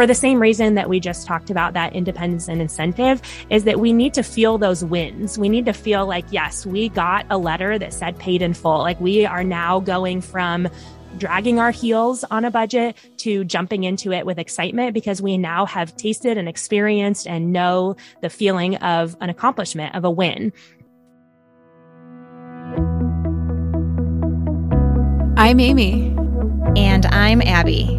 for the same reason that we just talked about, that independence and incentive, is that we need to feel those wins. We need to feel like, yes, we got a letter that said paid in full. Like, we are now going from dragging our heels on a budget to jumping into it with excitement, because we now have tasted and experienced and know the feeling of an accomplishment, of a win. I'm Amy. And I'm Abby.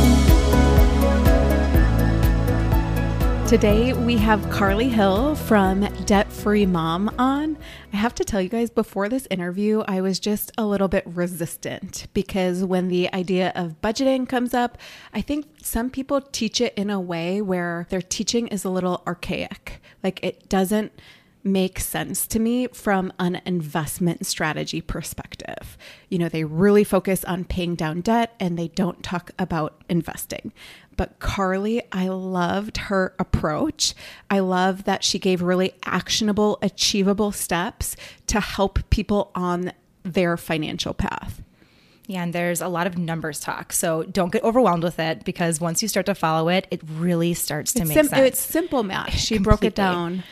Today, we have Carly Hill from Debt Free Mom on. I have to tell you guys, before this interview, I was just a little bit resistant, because when the idea of budgeting comes up, I think some people teach it in a way where their teaching is a little archaic. Like, it doesn't make sense to me from an investment strategy perspective. You know, they really focus on paying down debt and they don't talk about investing. But Carly, I loved her approach. I love that she gave really actionable, achievable steps to help people on their financial path. Yeah, and there's a lot of numbers talk, so don't get overwhelmed with it, because once you start to follow it, it really starts to make sense. It's simple math. She broke it down.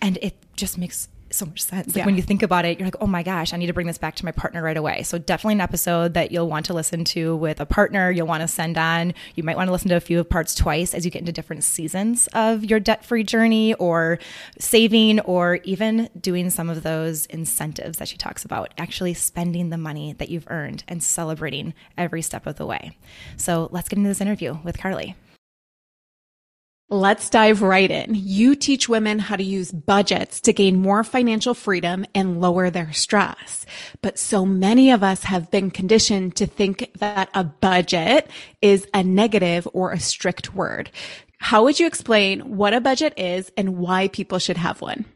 And it just makes so much sense. Like, when you think about it, you're like, oh my gosh, I need to bring this back to my partner right away. So definitely an episode that you'll want to listen to with a partner. You'll want to send on. You might want to listen to a few parts twice as you get into different seasons of your debt-free journey, or saving, or even doing some of those incentives that she talks about, actually spending the money that you've earned and celebrating every step of the way. So let's get into this interview with Carly. Let's dive right in. You teach women how to use budgets to gain more financial freedom and lower their stress. But so many of us have been conditioned to think that a budget is a negative or a strict word. How would you explain what a budget is and why people should have one?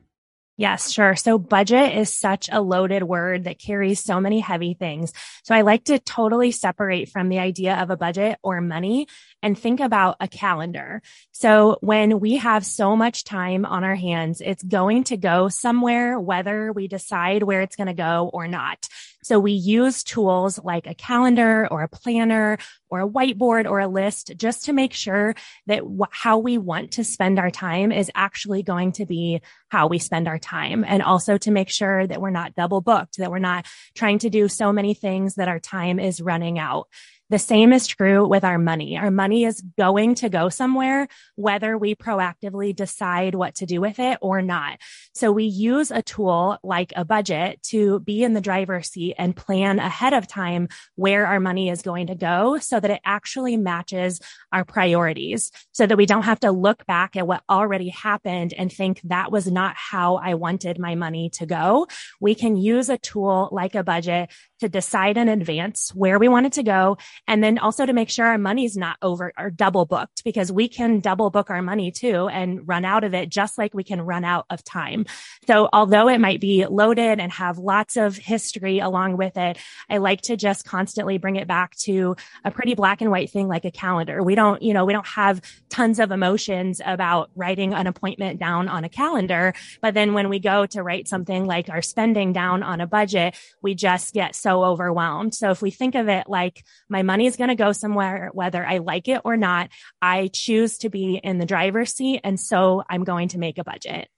Yes, sure. So budget is such a loaded word that carries so many heavy things. So I like to totally separate from the idea of a budget or money and think about a calendar. So when we have so much time on our hands, it's going to go somewhere, whether we decide where it's going to go or not. So we use tools like a calendar or a planner or a whiteboard or a list just to make sure that how we want to spend our time is actually going to be how we spend our time. And also to make sure that we're not double booked, that we're not trying to do so many things that our time is running out. The same is true with our money. Our money is going to go somewhere, whether we proactively decide what to do with it or not. So we use a tool like a budget to be in the driver's seat and plan ahead of time where our money is going to go, so that it actually matches our priorities, so that we don't have to look back at what already happened and think that was not how I wanted my money to go. We can use a tool like a budget to decide in advance where we want it to go. And then also to make sure our money's not over or double booked, because we can double book our money too and run out of it, just like we can run out of time. So although it might be loaded and have lots of history along with it, I like to just constantly bring it back to a pretty black and white thing like a calendar. We don't have tons of emotions about writing an appointment down on a calendar. But then when we go to write something like our spending down on a budget, we just get so overwhelmed. So if we think of it like, my money is going to go somewhere, whether I like it or not, I choose to be in the driver's seat. And so I'm going to make a budget.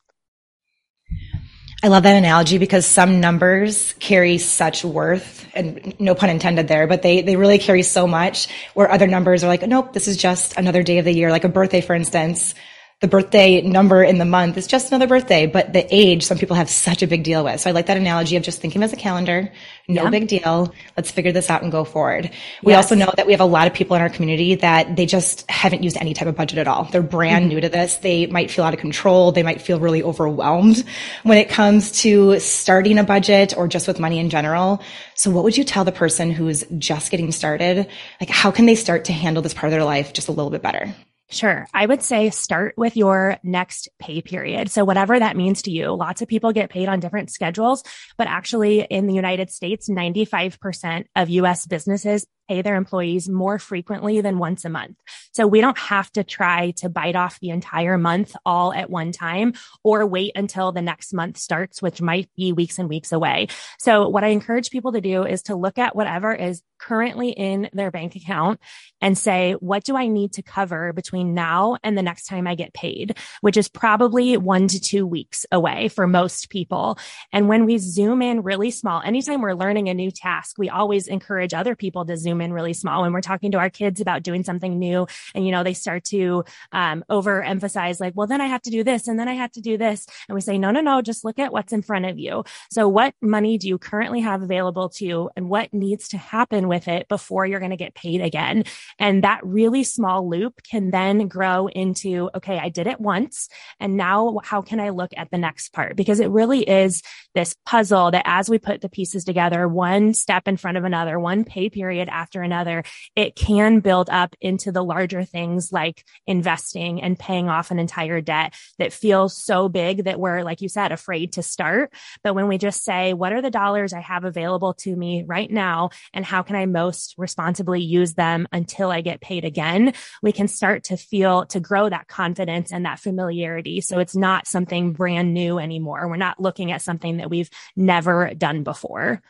I love that analogy, because some numbers carry such worth, and no pun intended there, but they really carry so much, where other numbers are like, nope, this is just another day of the year. Like a birthday, for instance, the birthday number in the month is just another birthday, but the age, some people have such a big deal with. So I like that analogy of just thinking as a calendar, no big deal. Let's figure this out and go forward. We also know that we have a lot of people in our community that they just haven't used any type of budget at all. They're brand new to this. They might feel out of control. They might feel really overwhelmed when it comes to starting a budget or just with money in general. So what would you tell the person who's just getting started? Like, how can they start to handle this part of their life just a little bit better? Sure. I would say start with your next pay period. So whatever that means to you, lots of people get paid on different schedules, but actually in the United States, 95% of US businesses pay their employees more frequently than once a month. So we don't have to try to bite off the entire month all at one time or wait until the next month starts, which might be weeks and weeks away. So what I encourage people to do is to look at whatever is currently in their bank account and say, what do I need to cover between now and the next time I get paid, which is probably 1 to 2 weeks away for most people. And when we zoom in really small, anytime we're learning a new task, we always encourage other people to zoom in really small. When we're talking to our kids about doing something new and, you know, they start to overemphasize like, well, then I have to do this and then I have to do this. And we say, no, just look at what's in front of you. So what money do you currently have available to you and what needs to happen with it before you're going to get paid again? And that really small loop can then grow into, okay, I did it once. And now how can I look at the next part? Because it really is this puzzle that as we put the pieces together, one step in front of another, one pay period after another, it can build up into the larger things like investing and paying off an entire debt that feels so big that we're, like you said, afraid to start. But when we just say, what are the dollars I have available to me right now? And how can I most responsibly use them until I get paid again? We can start to feel, to grow that confidence and that familiarity. So it's not something brand new anymore. We're not looking at something that we've never done before.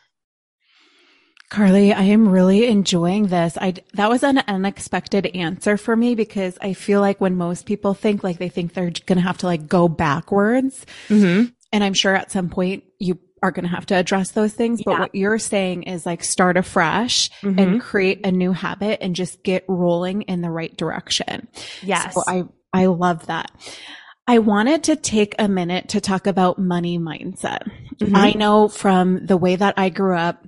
Carly, I am really enjoying this. That was an unexpected answer for me because I feel like when most people think, like they think they're going to have to like go backwards. Mm-hmm. And I'm sure at some point you are going to have to address those things. But what you're saying is like start afresh and create a new habit and just get rolling in the right direction. Yes. So I love that. I wanted to take a minute to talk about money mindset. Mm-hmm. I know from the way that I grew up,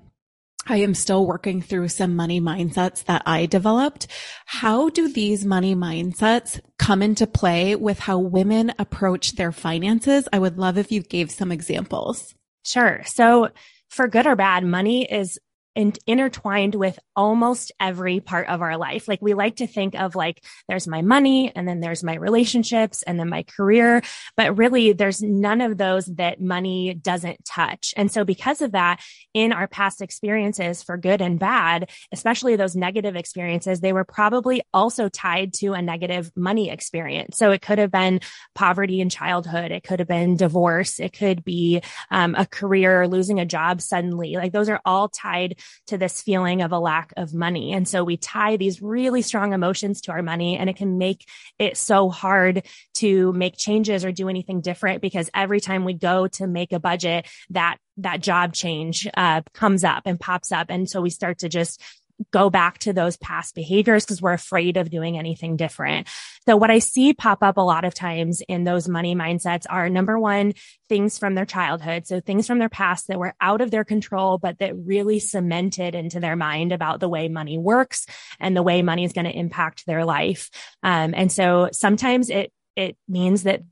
I am still working through some money mindsets that I developed. How do these money mindsets come into play with how women approach their finances? I would love if you gave some examples. Sure. So for good or bad, money is intertwined with almost every part of our life. Like we like to think of like, there's my money and then there's my relationships and then my career, but really there's none of those that money doesn't touch. And so because of that, in our past experiences for good and bad, especially those negative experiences, they were probably also tied to a negative money experience. So it could have been poverty in childhood. It could have been divorce. It could be a career, losing a job suddenly. Like those are all tied to this feeling of a lack of money. And so we tie these really strong emotions to our money, and it can make it so hard to make changes or do anything different because every time we go to make a budget, that job change comes up and pops up. And so we start to just go back to those past behaviors because we're afraid of doing anything different. So what I see pop up a lot of times in those money mindsets are, number one, things from their childhood. So things from their past that were out of their control, but that really cemented into their mind about the way money works and the way money is going to impact their life. And so sometimes it means that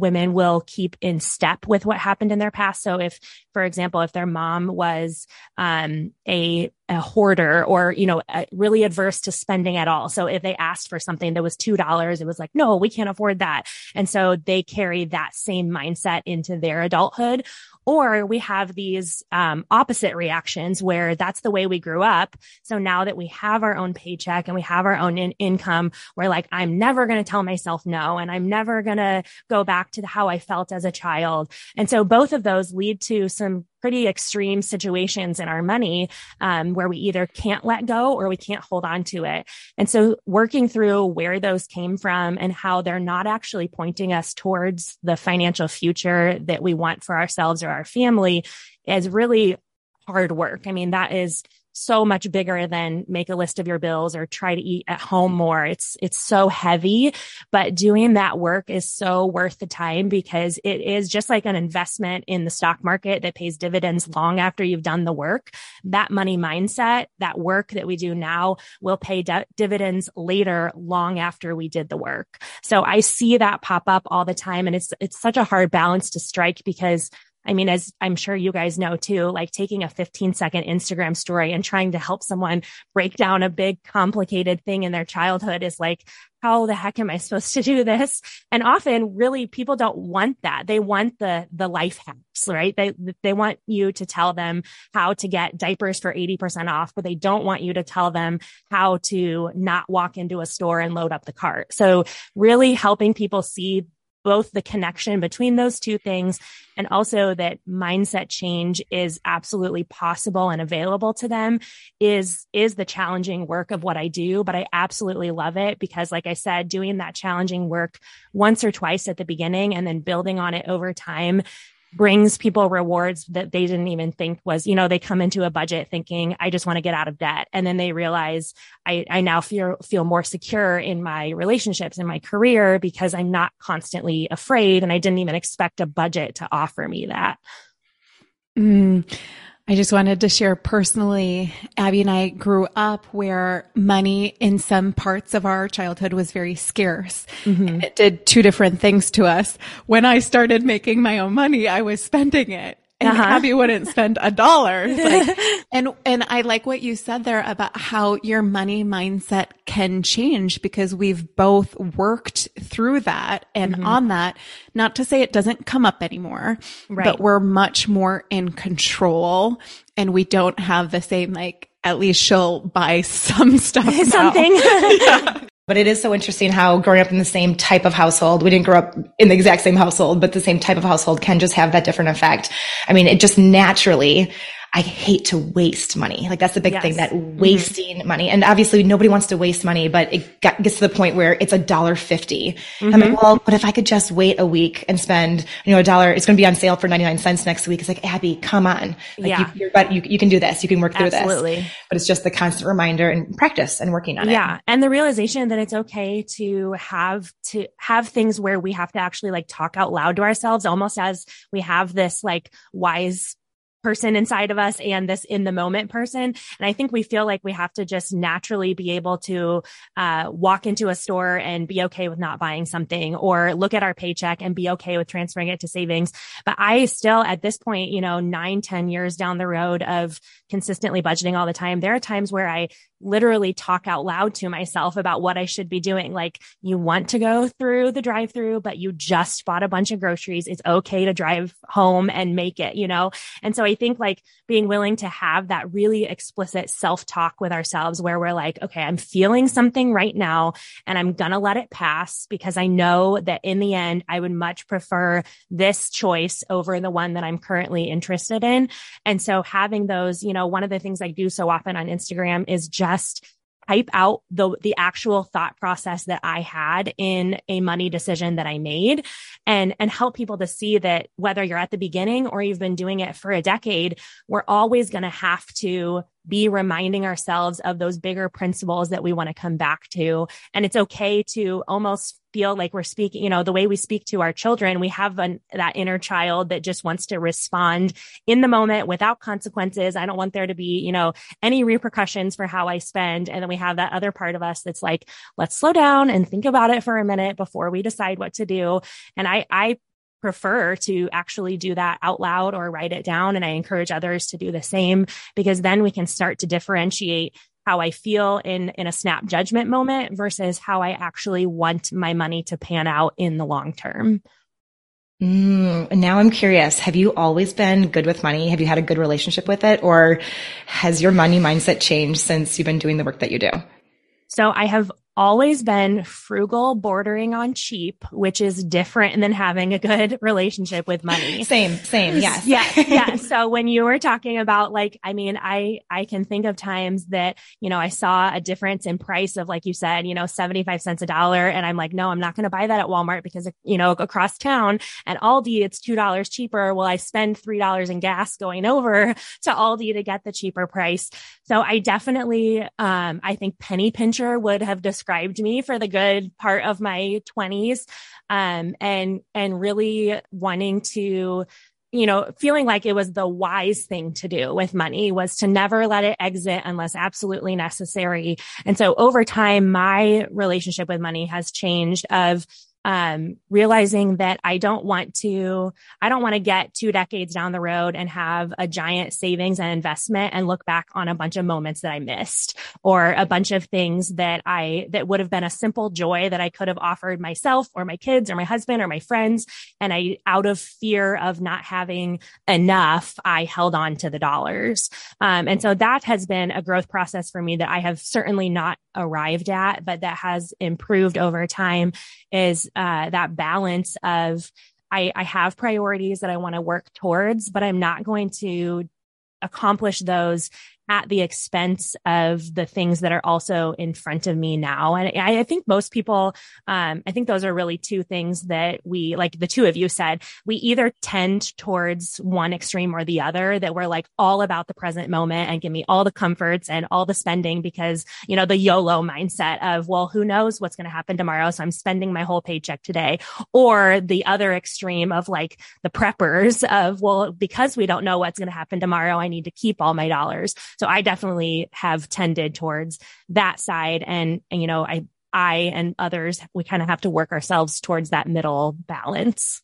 women will keep in step with what happened in their past. So if, for example, if their mom was a hoarder or, you know, really adverse to spending at all. So if they asked for something that was $2, it was like, no, we can't afford that. And so they carry that same mindset into their adulthood. Or we have these opposite reactions where that's the way we grew up. So now that we have our own paycheck and we have our own income, we're like, I'm never going to tell myself no, and I'm never going to go back to how I felt as a child. And so both of those lead to some pretty extreme situations in our money where we either can't let go or we can't hold on to it. And so working through where those came from and how they're not actually pointing us towards the financial future that we want for ourselves or our family is really hard work. I mean, that is so much bigger than make a list of your bills or try to eat at home more. It's so heavy, but doing that work is so worth the time because it is just like an investment in the stock market that pays dividends long after you've done the work. That money mindset, that work that we do now will pay dividends later, long after we did the work. So I see that pop up all the time. And it's such a hard balance to strike because I mean, as I'm sure you guys know too, like taking a 15-second Instagram story and trying to help someone break down a big complicated thing in their childhood is like, how the heck am I supposed to do this? And often really people don't want that. They want the life hacks, right? They want you to tell them how to get diapers for 80% off, but they don't want you to tell them how to not walk into a store and load up the cart. So really helping people see both the connection between those two things, and also that mindset change is absolutely possible and available to them is the challenging work of what I do. But I absolutely love it because, like I said, doing that challenging work once or twice at the beginning and then building on it over time brings people rewards that they didn't even think was, you know, they come into a budget thinking, I just want to get out of debt. And then they realize I now feel more secure in my relationships, in my career, because I'm not constantly afraid. And I didn't even expect a budget to offer me that. I just wanted to share personally, Abby and I grew up where money in some parts of our childhood was very scarce. Mm-hmm. It did two different things to us. When I started making my own money, I was spending it. And Abby wouldn't spend $1. Like, and I like what you said there about how your money mindset can change, because we've both worked through that and on that. Not to say it doesn't come up anymore, right, but we're much more in control and we don't have the same, like, at least she'll buy some stuff. Something. Yeah. But it is so interesting how growing up in the same type of household, we didn't grow up in the exact same household, but the same type of household can just have that different effect. I mean, it just naturally, I hate to waste money. Like, that's the big thing, that wasting money. And obviously nobody wants to waste money, but it gets to the point where it's $1.50. I'm like, well, but if I could just wait a week and spend, you know, $1, it's going to be on sale for 99 cents next week. It's like, Abby, come on. Like, you can do this. You can work through this. But it's just the constant reminder and practice and working on it. Yeah. And the realization that it's okay to have things where we have to actually, like, talk out loud to ourselves, almost as we have this, like, wise person inside of us and this in the moment person. And I think we feel like we have to just naturally be able to walk into a store and be okay with not buying something, or look at our paycheck and be okay with transferring it to savings. But I still, at this point, you know, 9-10 years down the road of consistently budgeting all the time, there are times where I literally talk out loud to myself about what I should be doing. Like, you want to go through the drive-through, but you just bought a bunch of groceries. It's okay to drive home and make it, you know? And so I think, like, being willing to have that really explicit self-talk with ourselves where we're like, okay, I'm feeling something right now and I'm going to let it pass, because I know that in the end, I would much prefer this choice over the one that I'm currently interested in. And so having those, you know, one of the things I do so often on Instagram is just type out the actual thought process that I had in a money decision that I made, and help people to see that whether you're at the beginning or you've been doing it for a decade, we're always going to have to be reminding ourselves of those bigger principles that we want to come back to. And it's okay to almost feel like we're speaking, you know, the way we speak to our children, we have that inner child that just wants to respond in the moment without consequences. I don't want there to be, you know, any repercussions for how I spend. And then we have that other part of us that's like, let's slow down and think about it for a minute before we decide what to do. And I prefer to actually do that out loud or write it down. And I encourage others to do the same, because then we can start to differentiate how I feel in a snap judgment moment versus how I actually want my money to pan out in the long term. And now I'm curious, have you always been good with money? Have you had a good relationship with it? Or has your money mindset changed since you've been doing the work that you do? So I have always been frugal, bordering on cheap, which is different than having a good relationship with money. Same. Yes. Yeah. So when you were talking about, like, I mean, I can think of times that, you know, I saw a difference in price of, like you said, you know, 75 cents $1. And I'm like, no, I'm not going to buy that at Walmart, because, you know, across town at Aldi, it's $2 cheaper. Well, I spend $3 in gas going over to Aldi to get the cheaper price. So I definitely, I think penny pincher would have described me for the good part of my 20s, and really wanting to, you know, feeling like it was the wise thing to do with money was to never let it exit unless absolutely necessary. And so over time, my relationship with money has changed of realizing that I don't want to get 2 decades down the road and have a giant savings and investment and look back on a bunch of moments that I missed, or a bunch of things that would have been a simple joy that I could have offered myself or my kids or my husband or my friends. And I, out of fear of not having enough, I held on to the dollars. And so that has been a growth process for me that I have certainly not arrived at, but that has improved over time, is that balance of I have priorities that I want to work towards, but I'm not going to accomplish those at the expense of the things that are also in front of me now. And I think most people, I think those are really 2 things that we, like the 2 of you said, we either tend towards one extreme or the other, that we're like all about the present moment and give me all the comforts and all the spending because, you know, the YOLO mindset of, well, who knows what's going to happen tomorrow, so I'm spending my whole paycheck today. Or the other extreme of like the preppers of, well, because we don't know what's going to happen tomorrow, I need to keep all my dollars. So I definitely have tended towards that side. And you know, I and others, we kind of have to work ourselves towards that middle balance.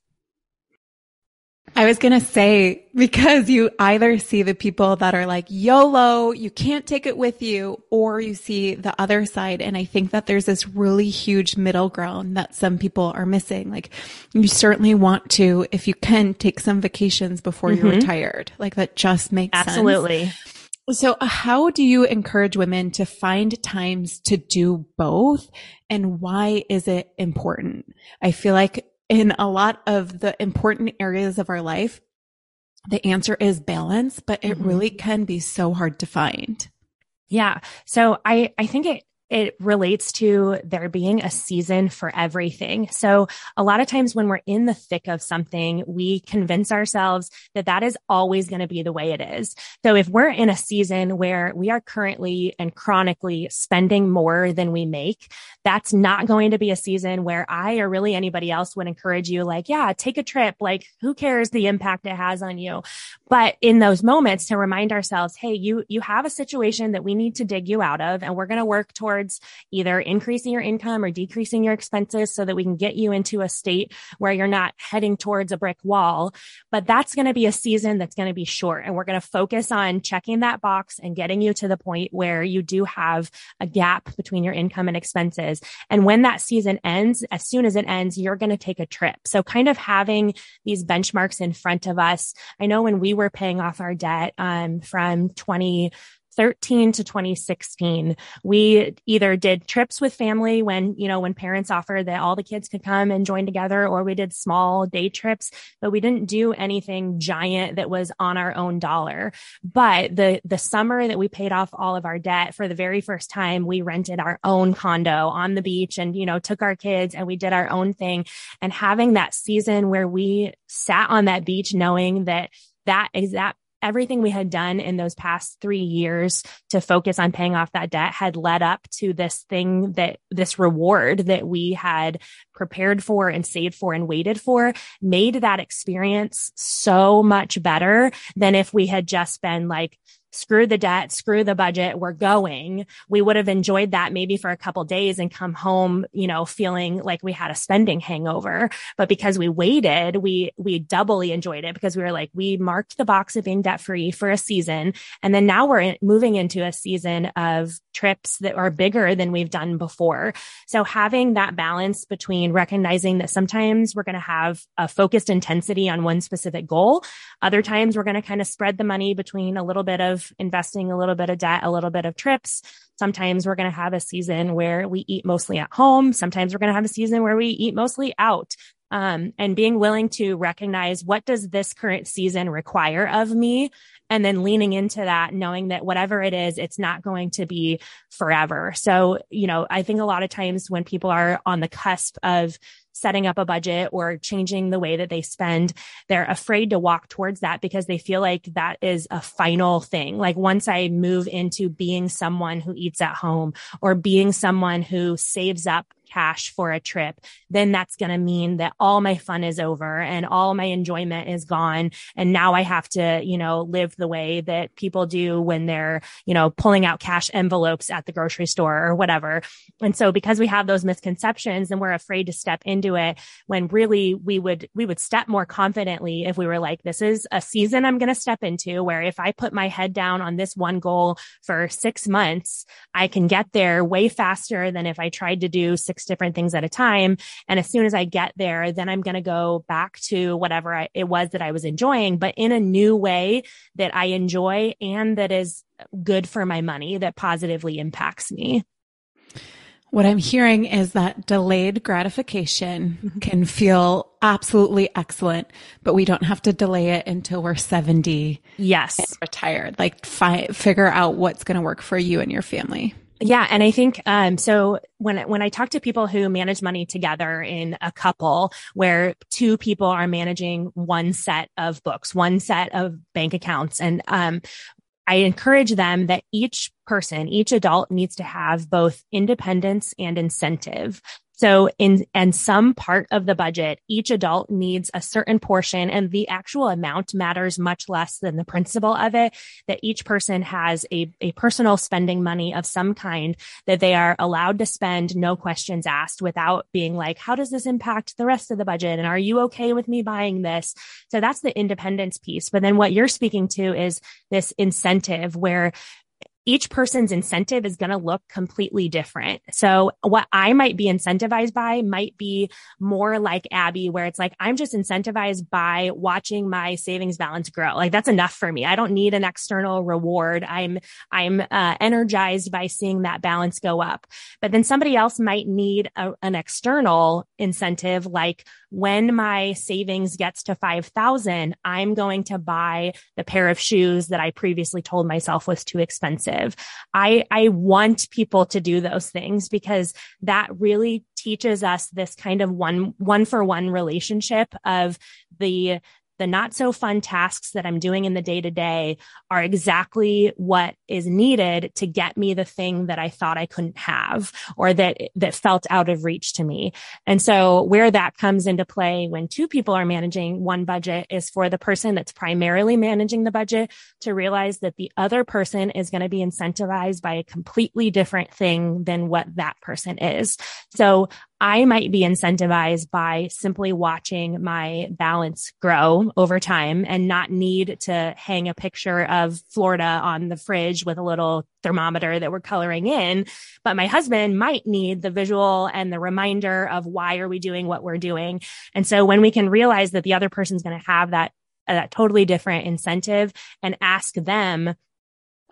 I was going to say, because you either see the people that are like YOLO, you can't take it with you, or you see the other side. And I think that there's this really huge middle ground that some people are missing. Like, you certainly want to, if you can, take some vacations before you're retired. Like, that just makes absolutely sense. Absolutely. So how do you encourage women to find times to do both, and why is it important? I feel like in a lot of the important areas of our life, the answer is balance, but it really can be so hard to find. Yeah. So I think it relates to there being a season for everything. So a lot of times when we're in the thick of something, we convince ourselves that that is always going to be the way it is. So if we're in a season where we are currently and chronically spending more than we make, that's not going to be a season where I or really anybody else would encourage you, like, yeah, take a trip. Like, who cares the impact it has on you? But in those moments, to remind ourselves, hey, you have a situation that we need to dig you out of, and we're going to work towards either increasing your income or decreasing your expenses so that we can get you into a state where you're not heading towards a brick wall. But that's going to be a season that's going to be short. And we're going to focus on checking that box and getting you to the point where you do have a gap between your income and expenses. And when that season ends, as soon as it ends, you're going to take a trip. So kind of having these benchmarks in front of us. I know when we were paying off our debt from 2013 to 2016, we either did trips with family when parents offered that all the kids could come and join together, or we did small day trips, but we didn't do anything giant that was on our own dollar. But the summer that we paid off all of our debt, for the very first time, we rented our own condo on the beach and, you know, took our kids and we did our own thing. And having that season where we sat on that beach, knowing that everything we had done in those past 3 years to focus on paying off that debt had led up to this reward that we had prepared for and saved for and waited for, made that experience so much better than if we had just been like, screw the debt, screw the budget, we're going. We would have enjoyed that maybe for a couple of days and come home, you know, feeling like we had a spending hangover. But because we waited, we doubly enjoyed it, because we were like, we marked the box of being debt free for a season. And then now we're moving into a season of trips that are bigger than we've done before. So having that balance between recognizing that sometimes we're going to have a focused intensity on one specific goal. Other times we're going to kind of spread the money between a little bit of investing, a little bit of debt, a little bit of trips. Sometimes we're going to have a season where we eat mostly at home. Sometimes we're going to have a season where we eat mostly out. And being willing to recognize, what does this current season require of me? And then leaning into that, knowing that whatever it is, it's not going to be forever. So, you know, I think a lot of times when people are on the cusp of setting up a budget or changing the way that they spend, they're afraid to walk towards that because they feel like that is a final thing. Like, once I move into being someone who eats at home or being someone who saves up cash for a trip, then that's going to mean that all my fun is over and all my enjoyment is gone. And now I have to, you know, live the way that people do when they're, you know, pulling out cash envelopes at the grocery store or whatever. And so because we have those misconceptions, and we're afraid to step into into it, when really we would step more confidently if we were like, this is a season I'm going to step into where if I put my head down on this one goal for 6 months, I can get there way faster than if I tried to do 6 different things at a time. And as soon as I get there, then I'm going to go back to whatever it was that I was enjoying, but in a new way that I enjoy and that is good for my money, that positively impacts me. What I'm hearing is that delayed gratification can feel absolutely excellent, but we don't have to delay it until we're 70. Yes. And retired. Like figure out what's going to work for you and your family. Yeah. And I think, so when I talk to people who manage money together in a couple where 2 people are managing one set of books, one set of bank accounts, and, I encourage them that each person, each adult needs to have both independence and incentive. So in some part of the budget, each adult needs a certain portion, and the actual amount matters much less than the principle of it, that each person has a personal spending money of some kind that they are allowed to spend, no questions asked, without being like, how does this impact the rest of the budget? And are you okay with me buying this? So that's the independence piece. But then what you're speaking to is this incentive, where each person's incentive is going to look completely different. So what I might be incentivized by might be more like Abby, where it's like, I'm just incentivized by watching my savings balance grow. Like, that's enough for me. I don't need an external reward. I'm energized by seeing that balance go up. But then somebody else might need an external incentive, like, when my savings gets to 5,000, I'm going to buy the pair of shoes that I previously told myself was too expensive. I want people to do those things because that really teaches us this kind of one-for-one relationship of the not so fun tasks that I'm doing in the day to day are exactly what is needed to get me the thing that I thought I couldn't have, or that felt out of reach to me. And so where that comes into play when 2 people are managing one budget is for the person that's primarily managing the budget to realize that the other person is going to be incentivized by a completely different thing than what that person is. So I might be incentivized by simply watching my balance grow over time and not need to hang a picture of Florida on the fridge with a little thermometer that we're coloring in. But my husband might need the visual and the reminder of why are we doing what we're doing. And so when we can realize that the other person's going to have that totally different incentive and ask them,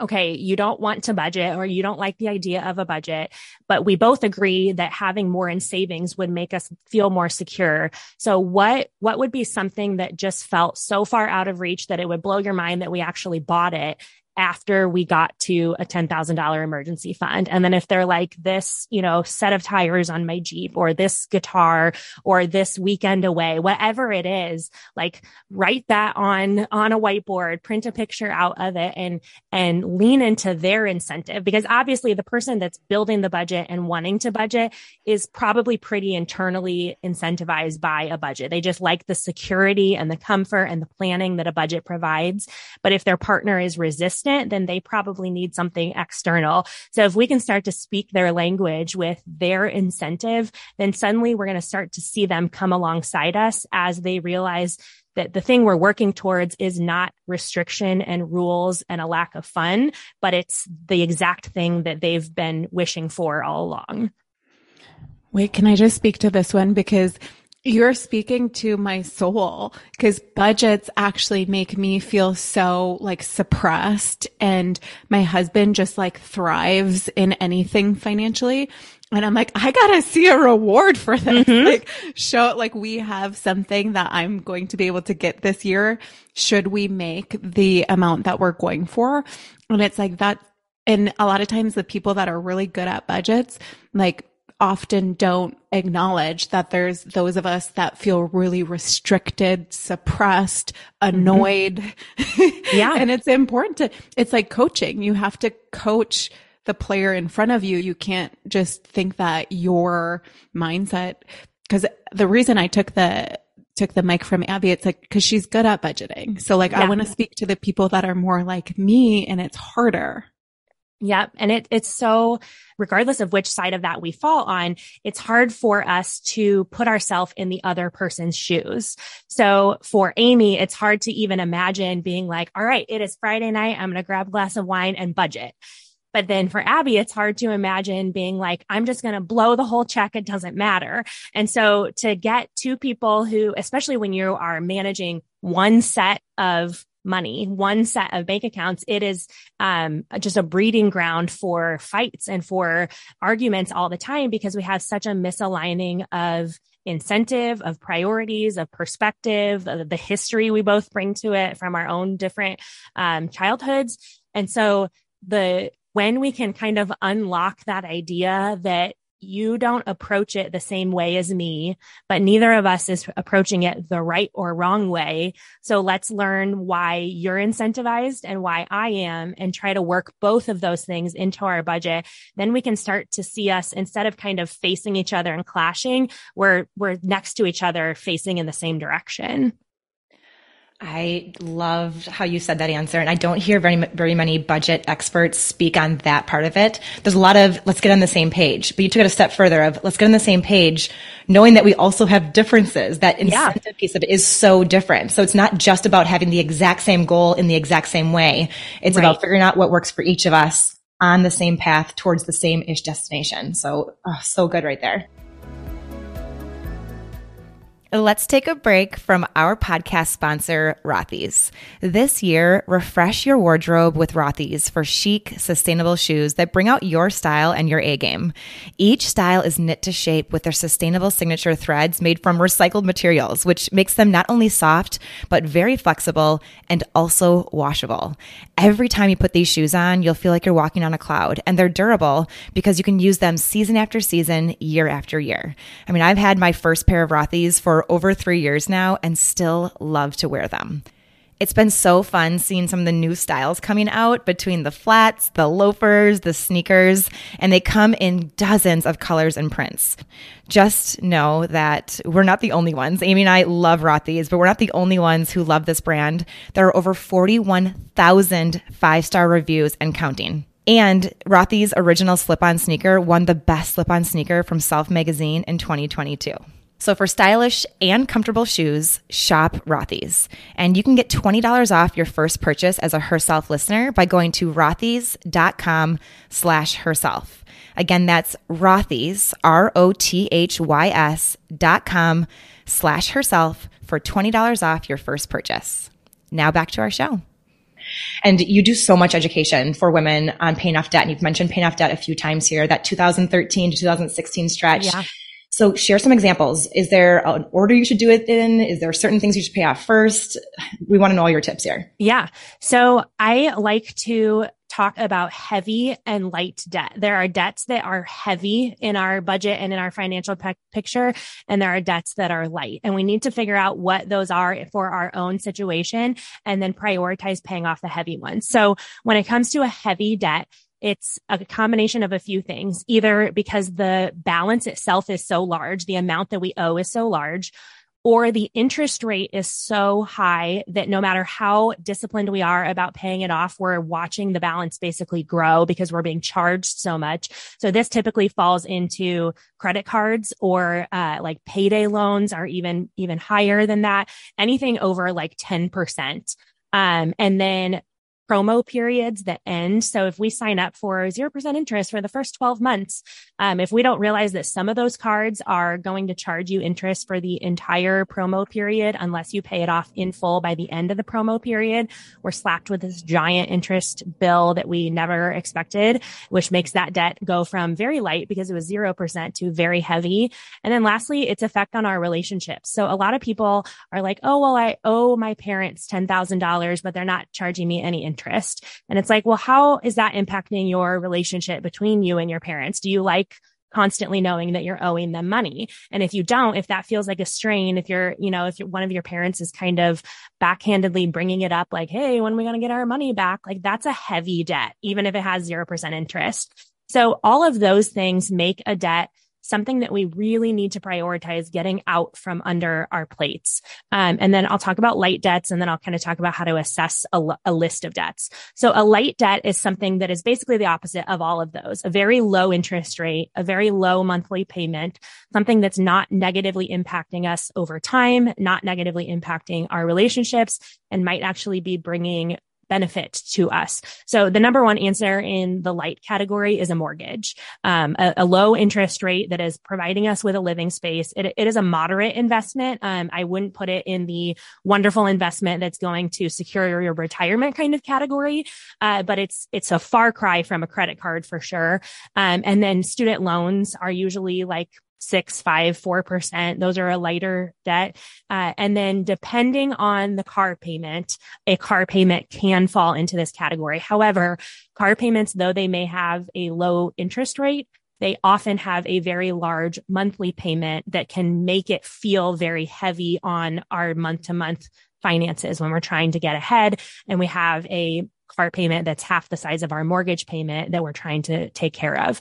okay, you don't want to budget, or you don't like the idea of a budget, but we both agree that having more in savings would make us feel more secure. So what would be something that just felt so far out of reach that it would blow your mind that we actually bought it after we got to a $10,000 emergency fund? And then if they're like, this, set of tires on my Jeep, or this guitar, or this weekend away, whatever it is, like, write that on a whiteboard, print a picture out of it, and lean into their incentive. Because obviously the person that's building the budget and wanting to budget is probably pretty internally incentivized by a budget. They just like the security and the comfort and the planning that a budget provides. But if their partner is resistant, then they probably need something external. So if we can start to speak their language with their incentive, then suddenly we're going to start to see them come alongside us as they realize that the thing we're working towards is not restriction and rules and a lack of fun, but it's the exact thing that they've been wishing for all along. Wait, can I just speak to this one? Because you're speaking to my soul, because budgets actually make me feel so like suppressed, and my husband just like thrives in anything financially. And I'm like, I gotta see a reward for this. Mm-hmm. Like, show, like, we have something that I'm going to be able to get this year. Should we make the amount that we're going for? And it's like that. And a lot of times the people that are really good at budgets, like, often don't acknowledge that there's those of us that feel really restricted, suppressed, annoyed. Mm-hmm. Yeah. And it's important it's like coaching. You have to coach the player in front of you. You can't just think that your mindset, because the reason I took the mic from Abby, it's like, because she's good at budgeting. So like, yeah. I want to speak to the people that are more like me, and it's harder. Yep. And it's so, regardless of which side of that we fall on, it's hard for us to put ourselves in the other person's shoes. So for Amy, it's hard to even imagine being like, all right, it is Friday night. I'm going to grab a glass of wine and budget. But then for Abby, it's hard to imagine being like, I'm just going to blow the whole check. It doesn't matter. And so to get two people who, especially when you are managing one set of money, one set of bank accounts, it is just a breeding ground for fights and for arguments all the time, because we have such a misaligning of incentive, of priorities, of perspective, of the history we both bring to it from our own different childhoods. And so when we can kind of unlock that idea that you don't approach it the same way as me, but neither of us is approaching it the right or wrong way. So let's learn why you're incentivized and why I am, and try to work both of those things into our budget. Then we can start to see us, instead of kind of facing each other and clashing, we're next to each other facing in the same direction. I love how you said that answer. And I don't hear very many budget experts speak on that part of it. There's a lot of, let's get on the same page, but you took it a step further of, let's get on the same page, knowing that we also have differences. That incentive piece of it is so different. So it's not just about having the exact same goal in the exact same way. It's about figuring out what works for each of us on the same path towards the same-ish destination. So, so good right there. Let's take a break from our podcast sponsor, Rothy's. This year, refresh your wardrobe with Rothy's for chic, sustainable shoes that bring out your style and your A-game. Each style is knit to shape with their sustainable signature threads made from recycled materials, which makes them not only soft, but very flexible and also washable. Every time you put these shoes on, you'll feel like you're walking on a cloud, and they're durable because you can use them season after season, year after year. I mean, I've had my first pair of Rothy's for over 3 years now and still love to wear them. It's been so fun seeing some of the new styles coming out between the flats, the loafers, the sneakers, and they come in dozens of colors and prints. Just know that we're not the only ones. Amy and I love Rothy's, but we're not the only ones who love this brand. There are over 41,000 five-star reviews and counting. And Rothy's original slip-on sneaker won the best slip-on sneaker from Self Magazine in 2022. So for stylish and comfortable shoes, shop Rothy's. And you can get $20 off your first purchase as a Herself listener by going to rothys.com/herself. Again, that's Rothy's, ROTHYS.com/herself for $20 off your first purchase. Now back to our show. And you do so much education for women on paying off debt. And you've mentioned paying off debt a few times here, that 2013 to 2016 stretch. Yeah. So share some examples. Is there an order you should do it in? Is there certain things you should pay off first? We want to know all your tips here. Yeah. So I like to talk about heavy and light debt. There are debts that are heavy in our budget and in our financial picture, and there are debts that are light. And we need to figure out what those are for our own situation and then prioritize paying off the heavy ones. So when it comes to a heavy debt, it's a combination of a few things, either because the balance itself is so large, the amount that we owe is so large, or the interest rate is so high that no matter how disciplined we are about paying it off, we're watching the balance basically grow because we're being charged so much. So this typically falls into credit cards or like payday loans are even higher than that, anything over like 10%. And then promo periods that end. So if we sign up for 0% interest for the first 12 months, if we don't realize that some of those cards are going to charge you interest for the entire promo period, unless you pay it off in full by the end of the promo period, we're slapped with this giant interest bill that we never expected, which makes that debt go from very light because it was 0% to very heavy. And then lastly, its effect on our relationships. So a lot of people are like, oh, well, I owe my parents $10,000, but they're not charging me any interest. And it's like, well, how is that impacting your relationship between you and your parents? Do you like constantly knowing that you're owing them money? And if you don't, if that feels like a strain, if you're, if one of your parents is kind of backhandedly bringing it up, like, hey, when are we going to get our money back? Like, that's a heavy debt, even if it has 0% interest. So all of those things make a debt something that we really need to prioritize getting out from under our plates. And then I'll talk about light debts, and then I'll kind of talk about how to assess a list of debts. So a light debt is something that is basically the opposite of all of those: a very low interest rate, a very low monthly payment, something that's not negatively impacting us over time, not negatively impacting our relationships, and might actually be bringing benefit to us. So the number one answer in the light category is a mortgage, a low interest rate that is providing us with a living space. It is a moderate investment. I wouldn't put it in the wonderful investment that's going to secure your retirement kind of category, but it's a far cry from a credit card for sure. And then student loans are usually like 6%, 5%, 4%. Those are a lighter debt. And then depending on the car payment, a car payment can fall into this category. However, car payments, though they may have a low interest rate, they often have a very large monthly payment that can make it feel very heavy on our month-to-month finances when we're trying to get ahead and we have a car payment that's half the size of our mortgage payment that we're trying to take care of.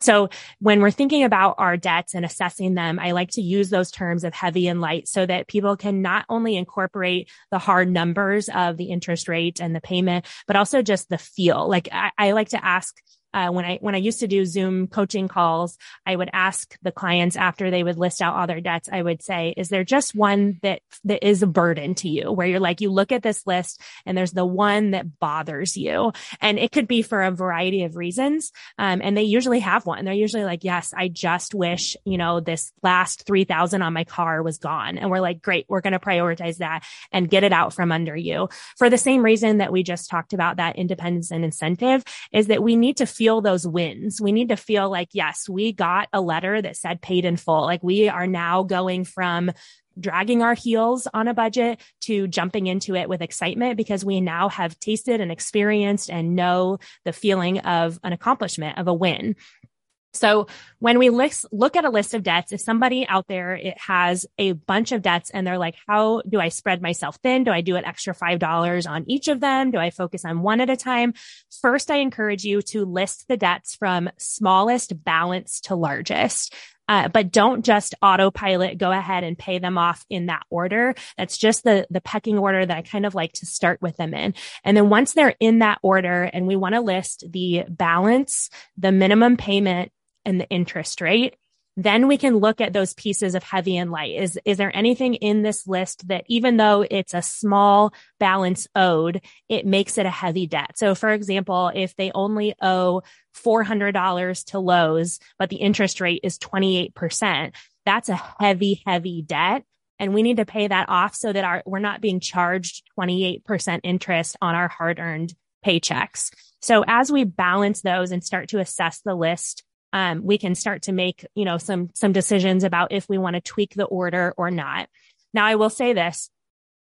So when we're thinking about our debts and assessing them, I like to use those terms of heavy and light so that people can not only incorporate the hard numbers of the interest rate and the payment, but also just the feel. Like I like to ask, when I used to do Zoom coaching calls, I would ask the clients after they would list out all their debts, I would say, is there just one that is a burden to you, where you're like, you look at this list and there's the one that bothers you? And it could be for a variety of reasons. And they usually have one. They're usually like, yes, I just wish, this last $3,000 on my car was gone. And we're like, great, we're going to prioritize that and get it out from under you. For the same reason that we just talked about, that independence and incentive, is that we need to feel those wins. We need to feel like, yes, we got a letter that said paid in full. Like we are now going from dragging our heels on a budget to jumping into it with excitement because we now have tasted and experienced and know the feeling of an accomplishment, of a win. So when we look at a list of debts, if somebody out there, it has a bunch of debts and they're like, how do I spread myself thin? Do I do an extra $5 on each of them? Do I focus on one at a time? First, I encourage you to list the debts from smallest balance to largest. But don't just autopilot, go ahead and pay them off in that order. That's just the pecking order that I kind of like to start with them in. And then once they're in that order, and we want to list the balance, the minimum payment, and the interest rate, then we can look at those pieces of heavy and light. Is there anything in this list that, even though it's a small balance owed, it makes it a heavy debt? So for example, if they only owe $400 to Lowe's, but the interest rate is 28%, that's a heavy, heavy debt. And we need to pay that off so that we're not being charged 28% interest on our hard-earned paychecks. So as we balance those and start to assess the list, we can start to make, some decisions about if we want to tweak the order or not. Now, I will say this.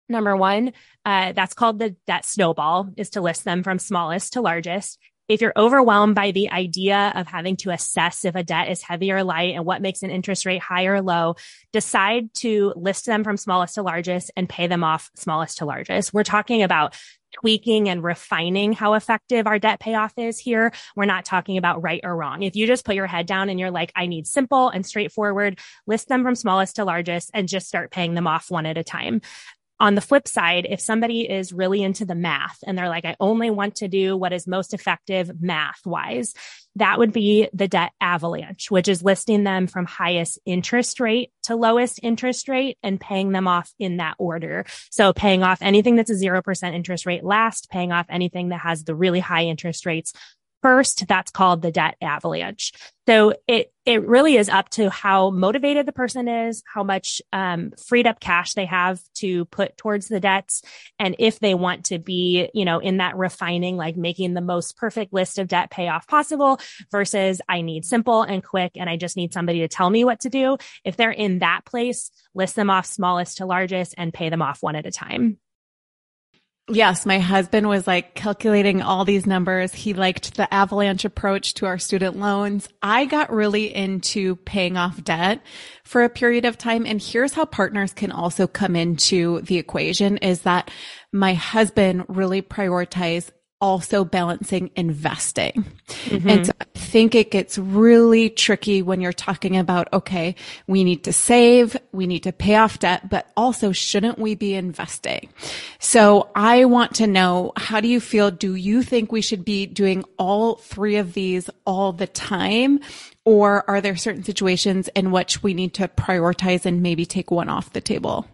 Number one, that's called the debt snowball, is to list them from smallest to largest. If you're overwhelmed by the idea of having to assess if a debt is heavy or light and what makes an interest rate high or low, decide to list them from smallest to largest and pay them off smallest to largest. We're talking about tweaking and refining how effective our debt payoff is here. We're not talking about right or wrong. If you just put your head down and you're like, I need simple and straightforward, list them from smallest to largest and just start paying them off one at a time. On the flip side, if somebody is really into the math and they're like, I only want to do what is most effective math wise, that would be the debt avalanche, which is listing them from highest interest rate to lowest interest rate and paying them off in that order. So paying off anything that's a 0% interest rate last, paying off anything that has the really high interest rates first. That's called the debt avalanche. So it really is up to how motivated the person is, how much freed up cash they have to put towards the debts, and if they want to be, in that refining, like making the most perfect list of debt payoff possible versus I need simple and quick and I just need somebody to tell me what to do. If they're in that place, list them off smallest to largest and pay them off one at a time. Yes, my husband was like calculating all these numbers. He liked the avalanche approach to our student loans. I got really into paying off debt for a period of time. And here's how partners can also come into the equation, is that my husband really prioritized also balancing investing. Mm-hmm. And so I think it gets really tricky when you're talking about, okay, we need to save, we need to pay off debt, but also shouldn't we be investing? So I want to know, how do you feel? Do you think we should be doing all three of these all the time? Or are there certain situations in which we need to prioritize and maybe take one off the table?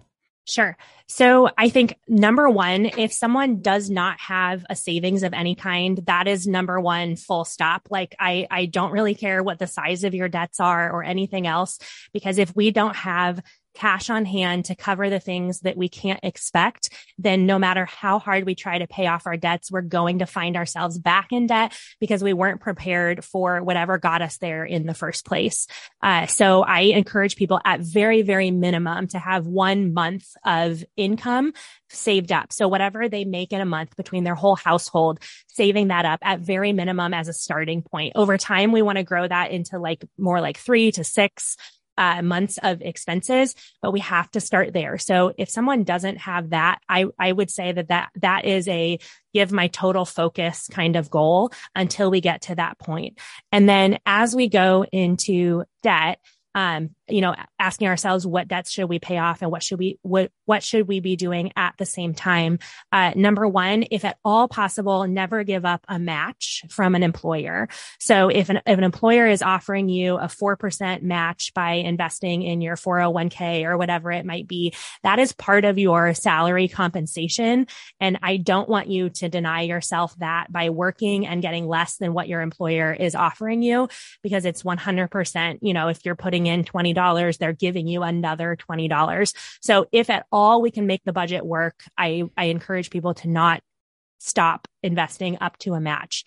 Sure. So I think number one, if someone does not have a savings of any kind, that is number one, full stop. Like I don't really care what the size of your debts are or anything else, because if we don't have cash on hand to cover the things that we can't expect, then no matter how hard we try to pay off our debts, we're going to find ourselves back in debt because we weren't prepared for whatever got us there in the first place. So I encourage people at very, very minimum to have 1 month of income saved up. So whatever they make in a month between their whole household, saving that up at very minimum as a starting point. Over time, we want to grow that into like more like 3 to 6 months of expenses, but we have to start there. So if someone doesn't have that, I would say that is a give my total focus kind of goal until we get to that point. And then as we go into debt, asking ourselves what debts should we pay off and what should we be doing at the same time? Number one, if at all possible, never give up a match from an employer. So if an employer is offering you a 4% match by investing in your 401k or whatever it might be, that is part of your salary compensation. And I don't want you to deny yourself that by working and getting less than what your employer is offering you, because it's 100%, if you're putting in $20, they're giving you another $20. So if at all we can make the budget work, I encourage people to not stop investing up to a match.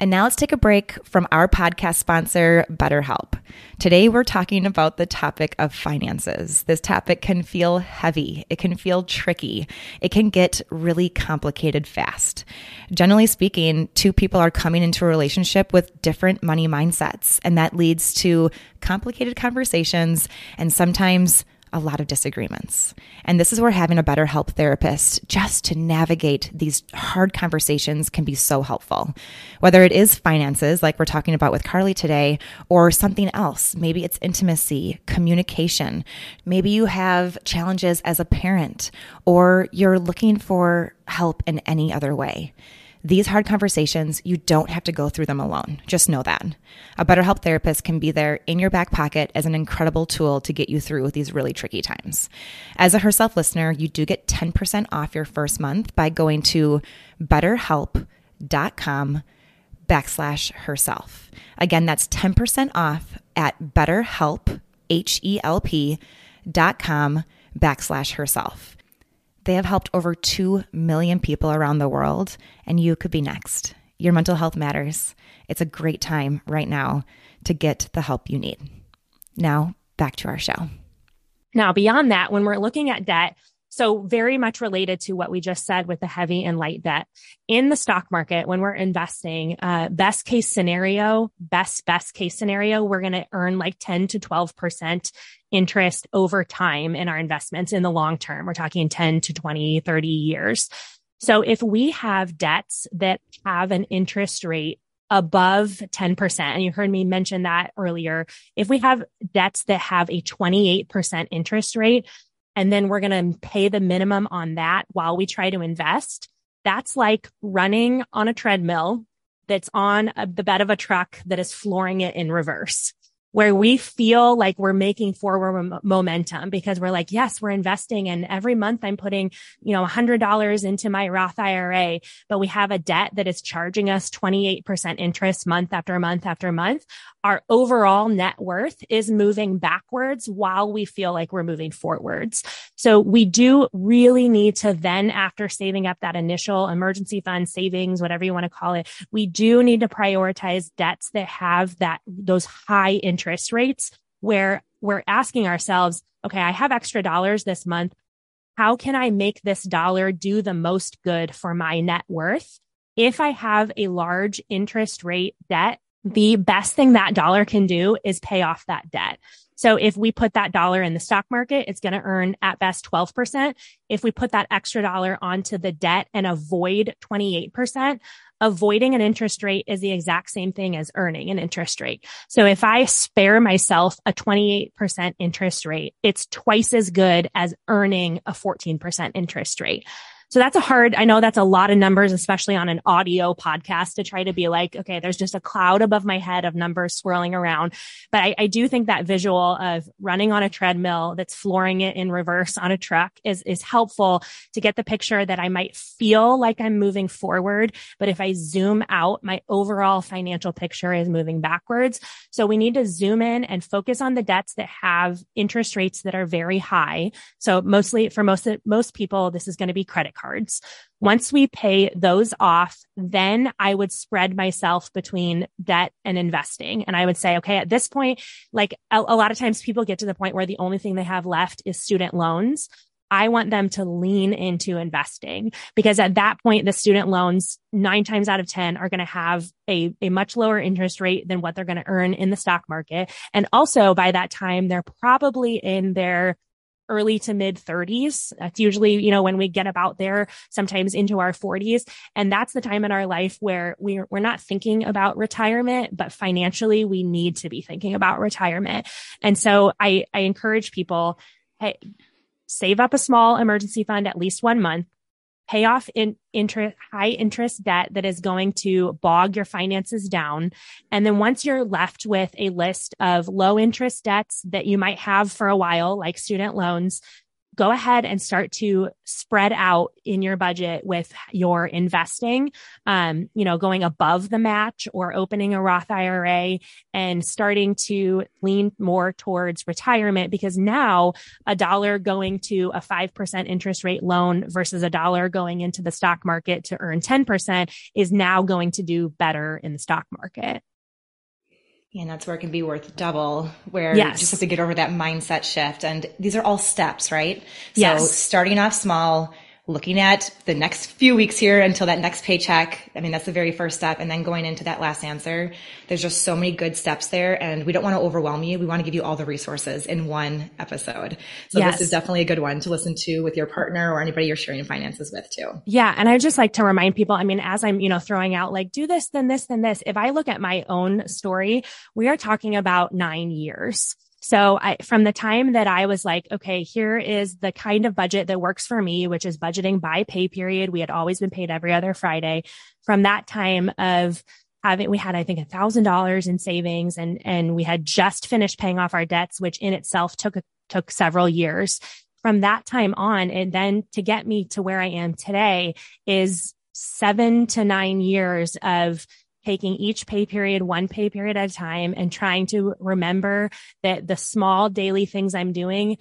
And now let's take a break from our podcast sponsor, BetterHelp. Today, we're talking about the topic of finances. This topic can feel heavy. It can feel tricky. It can get really complicated fast. Generally speaking, two people are coming into a relationship with different money mindsets, and that leads to complicated conversations and sometimes a lot of disagreements. And this is where having a BetterHelp therapist just to navigate these hard conversations can be so helpful. Whether it is finances, like we're talking about with Carly today, or something else, maybe it's intimacy, communication, maybe you have challenges as a parent, or you're looking for help in any other way. These hard conversations, you don't have to go through them alone. Just know that. A BetterHelp therapist can be there in your back pocket as an incredible tool to get you through these really tricky times. As a Herself listener, you do get 10% off your first month by going to betterhelp.com/herself. Again, that's 10% off at BetterHelp, H-E-L-P, .com/herself. They have helped over 2 million people around the world, and you could be next. Your mental health matters. It's a great time right now to get the help you need. Now, back to our show. Now, beyond that, when we're looking at debt, so very much related to what we just said with the heavy and light debt. In the stock market, when we're investing, best case scenario, we're going to earn like 10 to 12% interest over time in our investments in the long term. We're talking 10 to 20, 30 years. So if we have debts that have an interest rate above 10%, and you heard me mention that earlier, if we have debts that have a 28% interest rate, and then we're going to pay the minimum on that while we try to invest, that's like running on a treadmill that's on the bed of a truck that is flooring it in reverse, where we feel like we're making forward momentum because we're like, yes, we're investing. And every month I'm putting, $100 into my Roth IRA, but we have a debt that is charging us 28% interest month after month after month. Our overall net worth is moving backwards while we feel like we're moving forwards. So we do really need to then, after saving up that initial emergency fund savings, whatever you want to call it, we do need to prioritize debts that have those high interest rates, where we're asking ourselves, okay, I have extra dollars this month. How can I make this dollar do the most good for my net worth? If I have a large interest rate debt, the best thing that dollar can do is pay off that debt. So if we put that dollar in the stock market, it's going to earn at best 12%. If we put that extra dollar onto the debt and avoid 28%, avoiding an interest rate is the exact same thing as earning an interest rate. So if I spare myself a 28% interest rate, it's twice as good as earning a 14% interest rate. So that's I know that's a lot of numbers, especially on an audio podcast, to try to be like, okay, there's just a cloud above my head of numbers swirling around. But I do think that visual of running on a treadmill that's flooring it in reverse on a truck is helpful to get the picture that I might feel like I'm moving forward. But if I zoom out, my overall financial picture is moving backwards. So we need to zoom in and focus on the debts that have interest rates that are very high. So mostly for most people, this is going to be credit cards. Once we pay those off, then I would spread myself between debt and investing. And I would say, okay, at this point, like a lot of times people get to the point where the only thing they have left is student loans. I want them to lean into investing, because at that point, the student loans 9 times out of 10 are going to have a much lower interest rate than what they're going to earn in the stock market. And also by that time, they're probably in their early to mid 30s. That's usually, when we get about there, sometimes into our 40s. And that's the time in our life where we're not thinking about retirement, but financially we need to be thinking about retirement. And so I encourage people, hey, save up a small emergency fund, at least 1 month, pay off high interest debt that is going to bog your finances down. And then once you're left with a list of low interest debts that you might have for a while, like student loans, go ahead and start to spread out in your budget with your investing, going above the match or opening a Roth IRA and starting to lean more towards retirement, because now a dollar going to a 5% interest rate loan versus a dollar going into the stock market to earn 10% is now going to do better in the stock market. And that's where it can be worth double, where yes. You just have to get over that mindset shift. And these are all steps, right? So yes. Starting off small, looking at the next few weeks here until that next paycheck. I mean, that's the very first step. And then going into that last answer, there's just so many good steps there. And we don't want to overwhelm you. We want to give you all the resources in one episode. So yes. This is definitely a good one to listen to with your partner or anybody you're sharing finances with too. Yeah. And I just like to remind people, as I'm, throwing out like, do this, then this, then this. If I look at my own story, we are talking about 9 years. So from the time that I was like, okay, here is the kind of budget that works for me, which is budgeting by pay period. We had always been paid every other Friday. From that time of we had, I think, $1,000 in savings, and we had just finished paying off our debts, which in itself took several years. From that time on, and then to get me to where I am today is 7 to 9 years of taking each pay period, one pay period at a time, and trying to remember that the small daily things I'm doing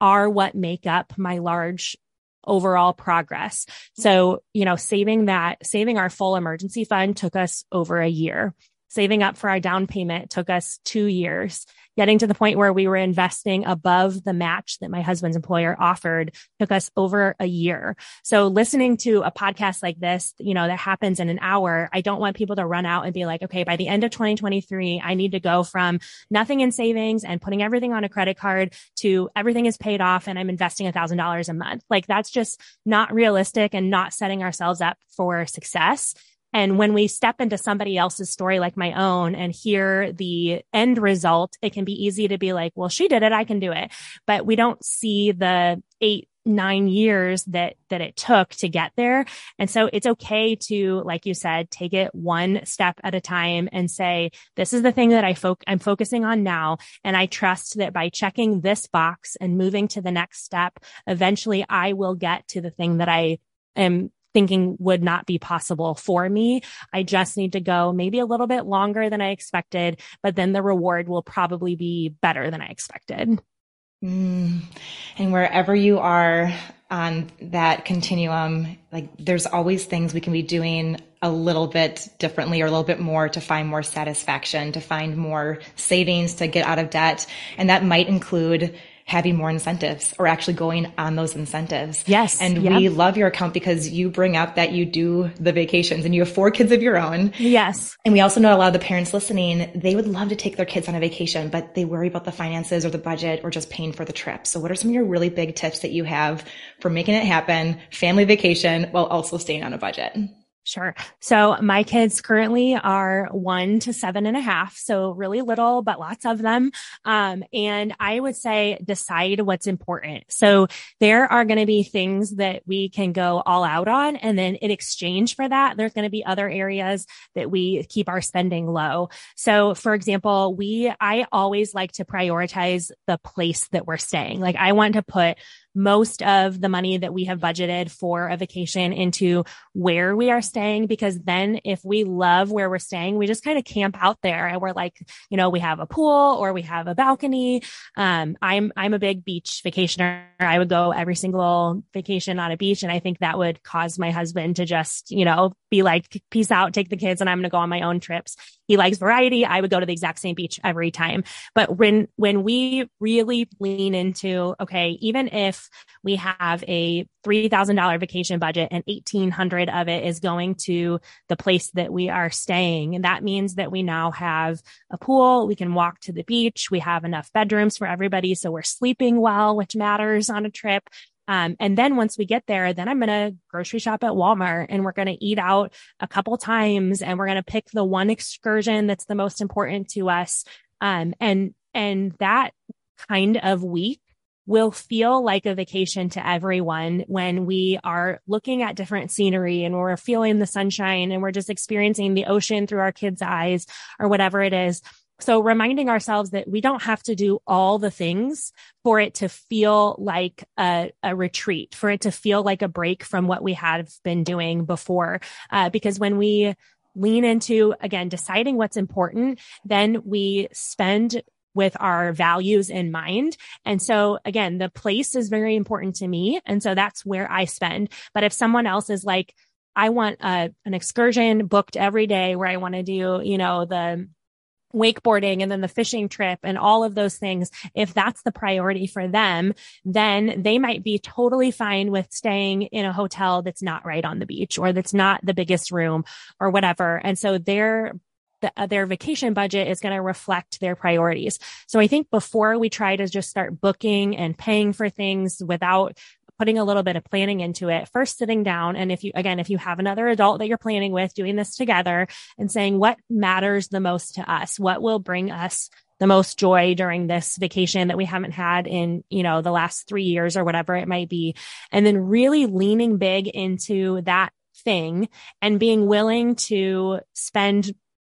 are what make up my large overall progress. So, saving our full emergency fund took us over a year. Saving up for our down payment took us 2 years. Getting to the point where we were investing above the match that my husband's employer offered took us over a year. So listening to a podcast like this, that happens in an hour, I don't want people to run out and be like, okay, by the end of 2023, I need to go from nothing in savings and putting everything on a credit card to everything is paid off and I'm investing $1,000 a month. Like, that's just not realistic and not setting ourselves up for success. And when we step into somebody else's story like my own and hear the end result, it can be easy to be like, well, she did it, I can do it. But we don't see the 8-9 years that it took to get there. And so it's okay to, like you said, take it one step at a time and say, this is the thing that I'm focusing on now. And I trust that by checking this box and moving to the next step, eventually I will get to the thing that I am thinking would not be possible for me. I just need to go maybe a little bit longer than I expected, but then the reward will probably be better than I expected. And wherever you are on that continuum, like, there's always things we can be doing a little bit differently or a little bit more to find more satisfaction, to find more savings, to get out of debt. And that might include having more incentives or actually going on those incentives. Yes. And we love your account because you bring up that you do the vacations and you have 4 kids of your own. Yes. And we also know a lot of the parents listening, they would love to take their kids on a vacation, but they worry about the finances or the budget or just paying for the trip. So what are some of your really big tips that you have for making it happen, family vacation, while also staying on a budget? Sure. So my kids currently are 1 to 7.5. So really little, but lots of them. And I would say decide what's important. So there are going to be things that we can go all out on. And then in exchange for that, there's going to be other areas that we keep our spending low. So for example, I always like to prioritize the place that we're staying. Like I want to put most of the money that we have budgeted for a vacation into where we are staying, because then if we love where we're staying, we just kind of camp out there and we're like, you know, we have a pool or we have a balcony. I'm a big beach vacationer. I would go every single vacation on a beach. And I think that would cause my husband to just, you know, be like, peace out, take the kids and I'm going to go on my own trips. He likes variety. I would go to the exact same beach every time. But when we really lean into, okay, even if we have a $3,000 vacation budget and $1,800 of it is going to the place that we are staying, and that means that we now have a pool, we can walk to the beach, we have enough bedrooms for everybody. So we're sleeping well, which matters on a trip. And then once we get there, then I'm going to grocery shop at Walmart and we're going to eat out a couple times and we're going to pick the one excursion that's the most important to us. And that kind of week will feel like a vacation to everyone when we are looking at different scenery and we're feeling the sunshine and we're just experiencing the ocean through our kids' eyes or whatever it is. So reminding ourselves that we don't have to do all the things for it to feel like a retreat, for it to feel like a break from what we have been doing before. Because when we lean into, again, deciding what's important, then we spend with our values in mind. And so again, the place is very important to me. And so that's where I spend. But if someone else is like, I want an excursion booked every day where I want to do, you know, the wakeboarding and then the fishing trip and all of those things, if that's the priority for them, then they might be totally fine with staying in a hotel that's not right on the beach or that's not the biggest room or whatever. And so their vacation budget is going to reflect their priorities. So I think before we try to just start booking and paying for things without putting a little bit of planning into it, first sitting down. And if you have another adult that you're planning with, doing this together and saying, what matters the most to us? What will bring us the most joy during this vacation that we haven't had in, you know, the last 3 years or whatever it might be? And then really leaning big into that thing and being willing to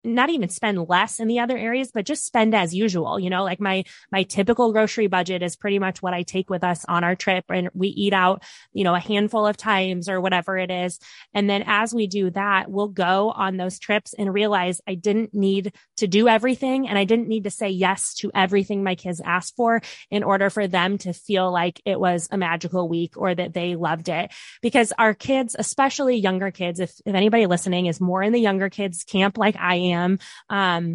not even spend less in the other areas, but just spend as usual. You know, like my typical grocery budget is pretty much what I take with us on our trip, and we eat out, you know, a handful of times or whatever it is. And then as we do that, we'll go on those trips and realize I didn't need to do everything. And I didn't need to say yes to everything my kids asked for in order for them to feel like it was a magical week or that they loved it. Because our kids, especially younger kids, if anybody listening is more in the younger kids camp, like I am, I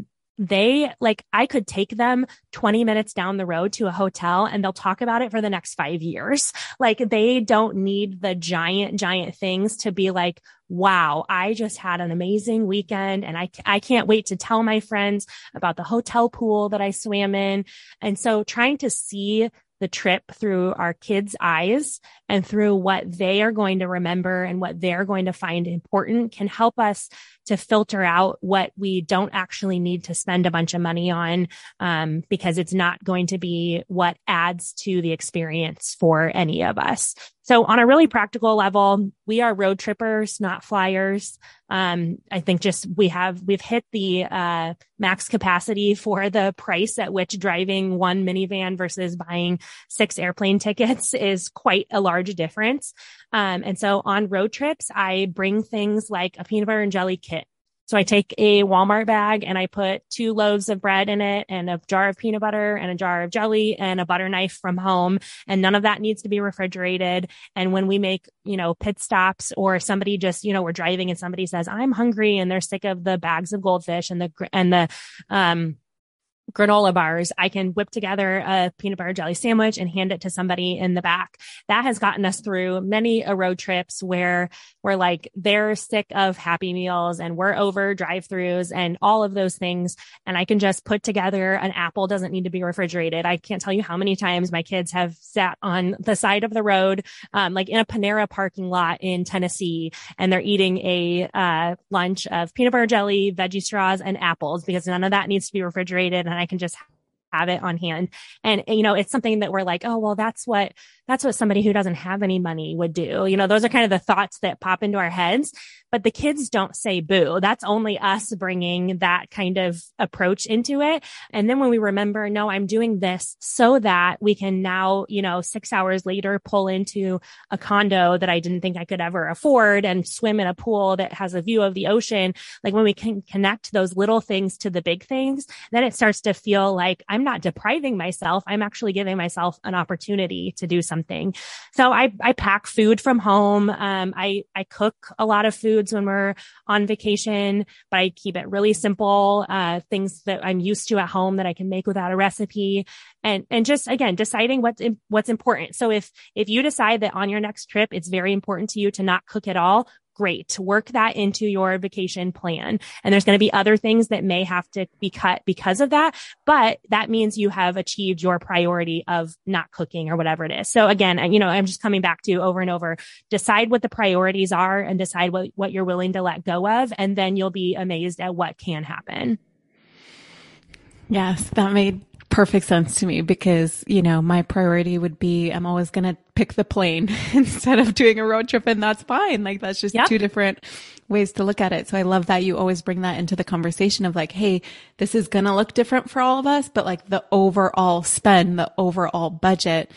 could take them 20 minutes down the road to a hotel and they'll talk about it for the next 5 years. Like they don't need the giant, giant things to be like, wow, I just had an amazing weekend and I can't wait to tell my friends about the hotel pool that I swam in. And so trying to see the trip through our kids' eyes and through what they are going to remember and what they're going to find important can help us to filter out what we don't actually need to spend a bunch of money on, because it's not going to be what adds to the experience for any of us. So on a really practical level, we are road trippers, not flyers. I think just we've hit the max capacity for the price at which driving one minivan versus buying 6 airplane tickets is quite a large difference. And so on road trips, I bring things like a peanut butter and jelly kit. So I take a Walmart bag and I put 2 loaves of bread in it and a jar of peanut butter and a jar of jelly and a butter knife from home. And none of that needs to be refrigerated. And when we make, you know, pit stops or somebody just, you know, we're driving and somebody says, I'm hungry and they're sick of the bags of goldfish and the granola bars. I can whip together a peanut butter jelly sandwich and hand it to somebody in the back. That has gotten us through many road trips where we're like, they're sick of Happy Meals and we're over drive-thrus and all of those things. And I can just put together an apple, doesn't need to be refrigerated. I can't tell you how many times my kids have sat on the side of the road, like in a Panera parking lot in Tennessee, and they're eating a lunch of peanut butter jelly, veggie straws, and apples, because none of that needs to be refrigerated. And I can just have it on hand. And, you know, it's something that we're like, oh, well, that's what somebody who doesn't have any money would do. You know, those are kind of the thoughts that pop into our heads, but the kids don't say boo. That's only us bringing that kind of approach into it. And then when we remember, no, I'm doing this so that we can now, you know, 6 hours later, pull into a condo that I didn't think I could ever afford and swim in a pool that has a view of the ocean. Like, when we can connect those little things to the big things, then it starts to feel like I'm not depriving myself. I'm actually giving myself an opportunity to do something. So I pack food from home. I cook a lot of foods when we're on vacation, but I keep it really simple, things that I'm used to at home that I can make without a recipe. And just, again, deciding what's important. So if you decide that on your next trip, it's very important to you to not cook at all, great, to work that into your vacation plan. And there's going to be other things that may have to be cut because of that, but that means you have achieved your priority of not cooking or whatever it is. So again, you know, I'm just coming back to over and over, decide what the priorities are and decide what you're willing to let go of. And then you'll be amazed at what can happen. Yes, that made perfect sense to me, because, you know, my priority would be, I'm always going to pick the plane instead of doing a road trip, and that's fine. Like, that's just two different ways to look at it. So I love that you always bring that into the conversation of like, hey, this is going to look different for all of us, but like the overall spend, the overall budget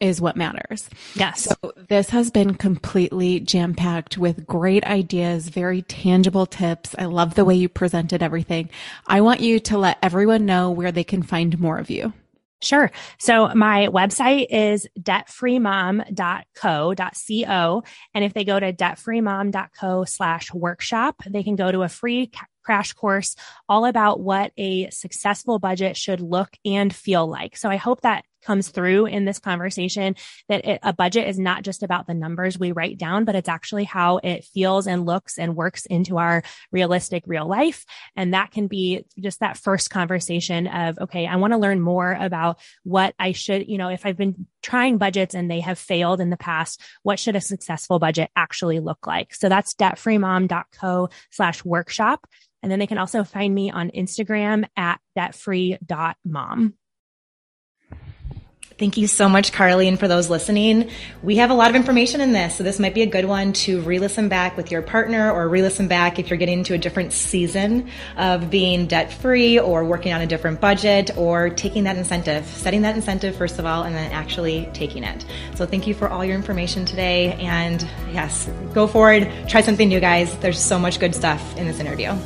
is what matters. Yes. So this has been completely jam-packed with great ideas, very tangible tips. I love the way you presented everything. I want you to let everyone know where they can find more of you. Sure. So my website is debtfreemom.co. And if they go to debtfreemom.co/workshop, they can go to a free crash course all about what a successful budget should look and feel like. So I hope that comes through in this conversation, that a budget is not just about the numbers we write down, but it's actually how it feels and looks and works into our realistic real life. And that can be just that first conversation of, okay, I want to learn more about what I should, you know, if I've been trying budgets and they have failed in the past, what should a successful budget actually look like? So that's debtfreemom.co/workshop. And then they can also find me on Instagram at debtfree.mom. Thank you so much, Carly. And for those listening, we have a lot of information in this. So this might be a good one to re-listen back with your partner, or re-listen back if you're getting into a different season of being debt-free or working on a different budget, or taking that incentive, setting that incentive first of all, and then actually taking it. So thank you for all your information today. And yes, go forward, try something new, guys. There's so much good stuff in this interview.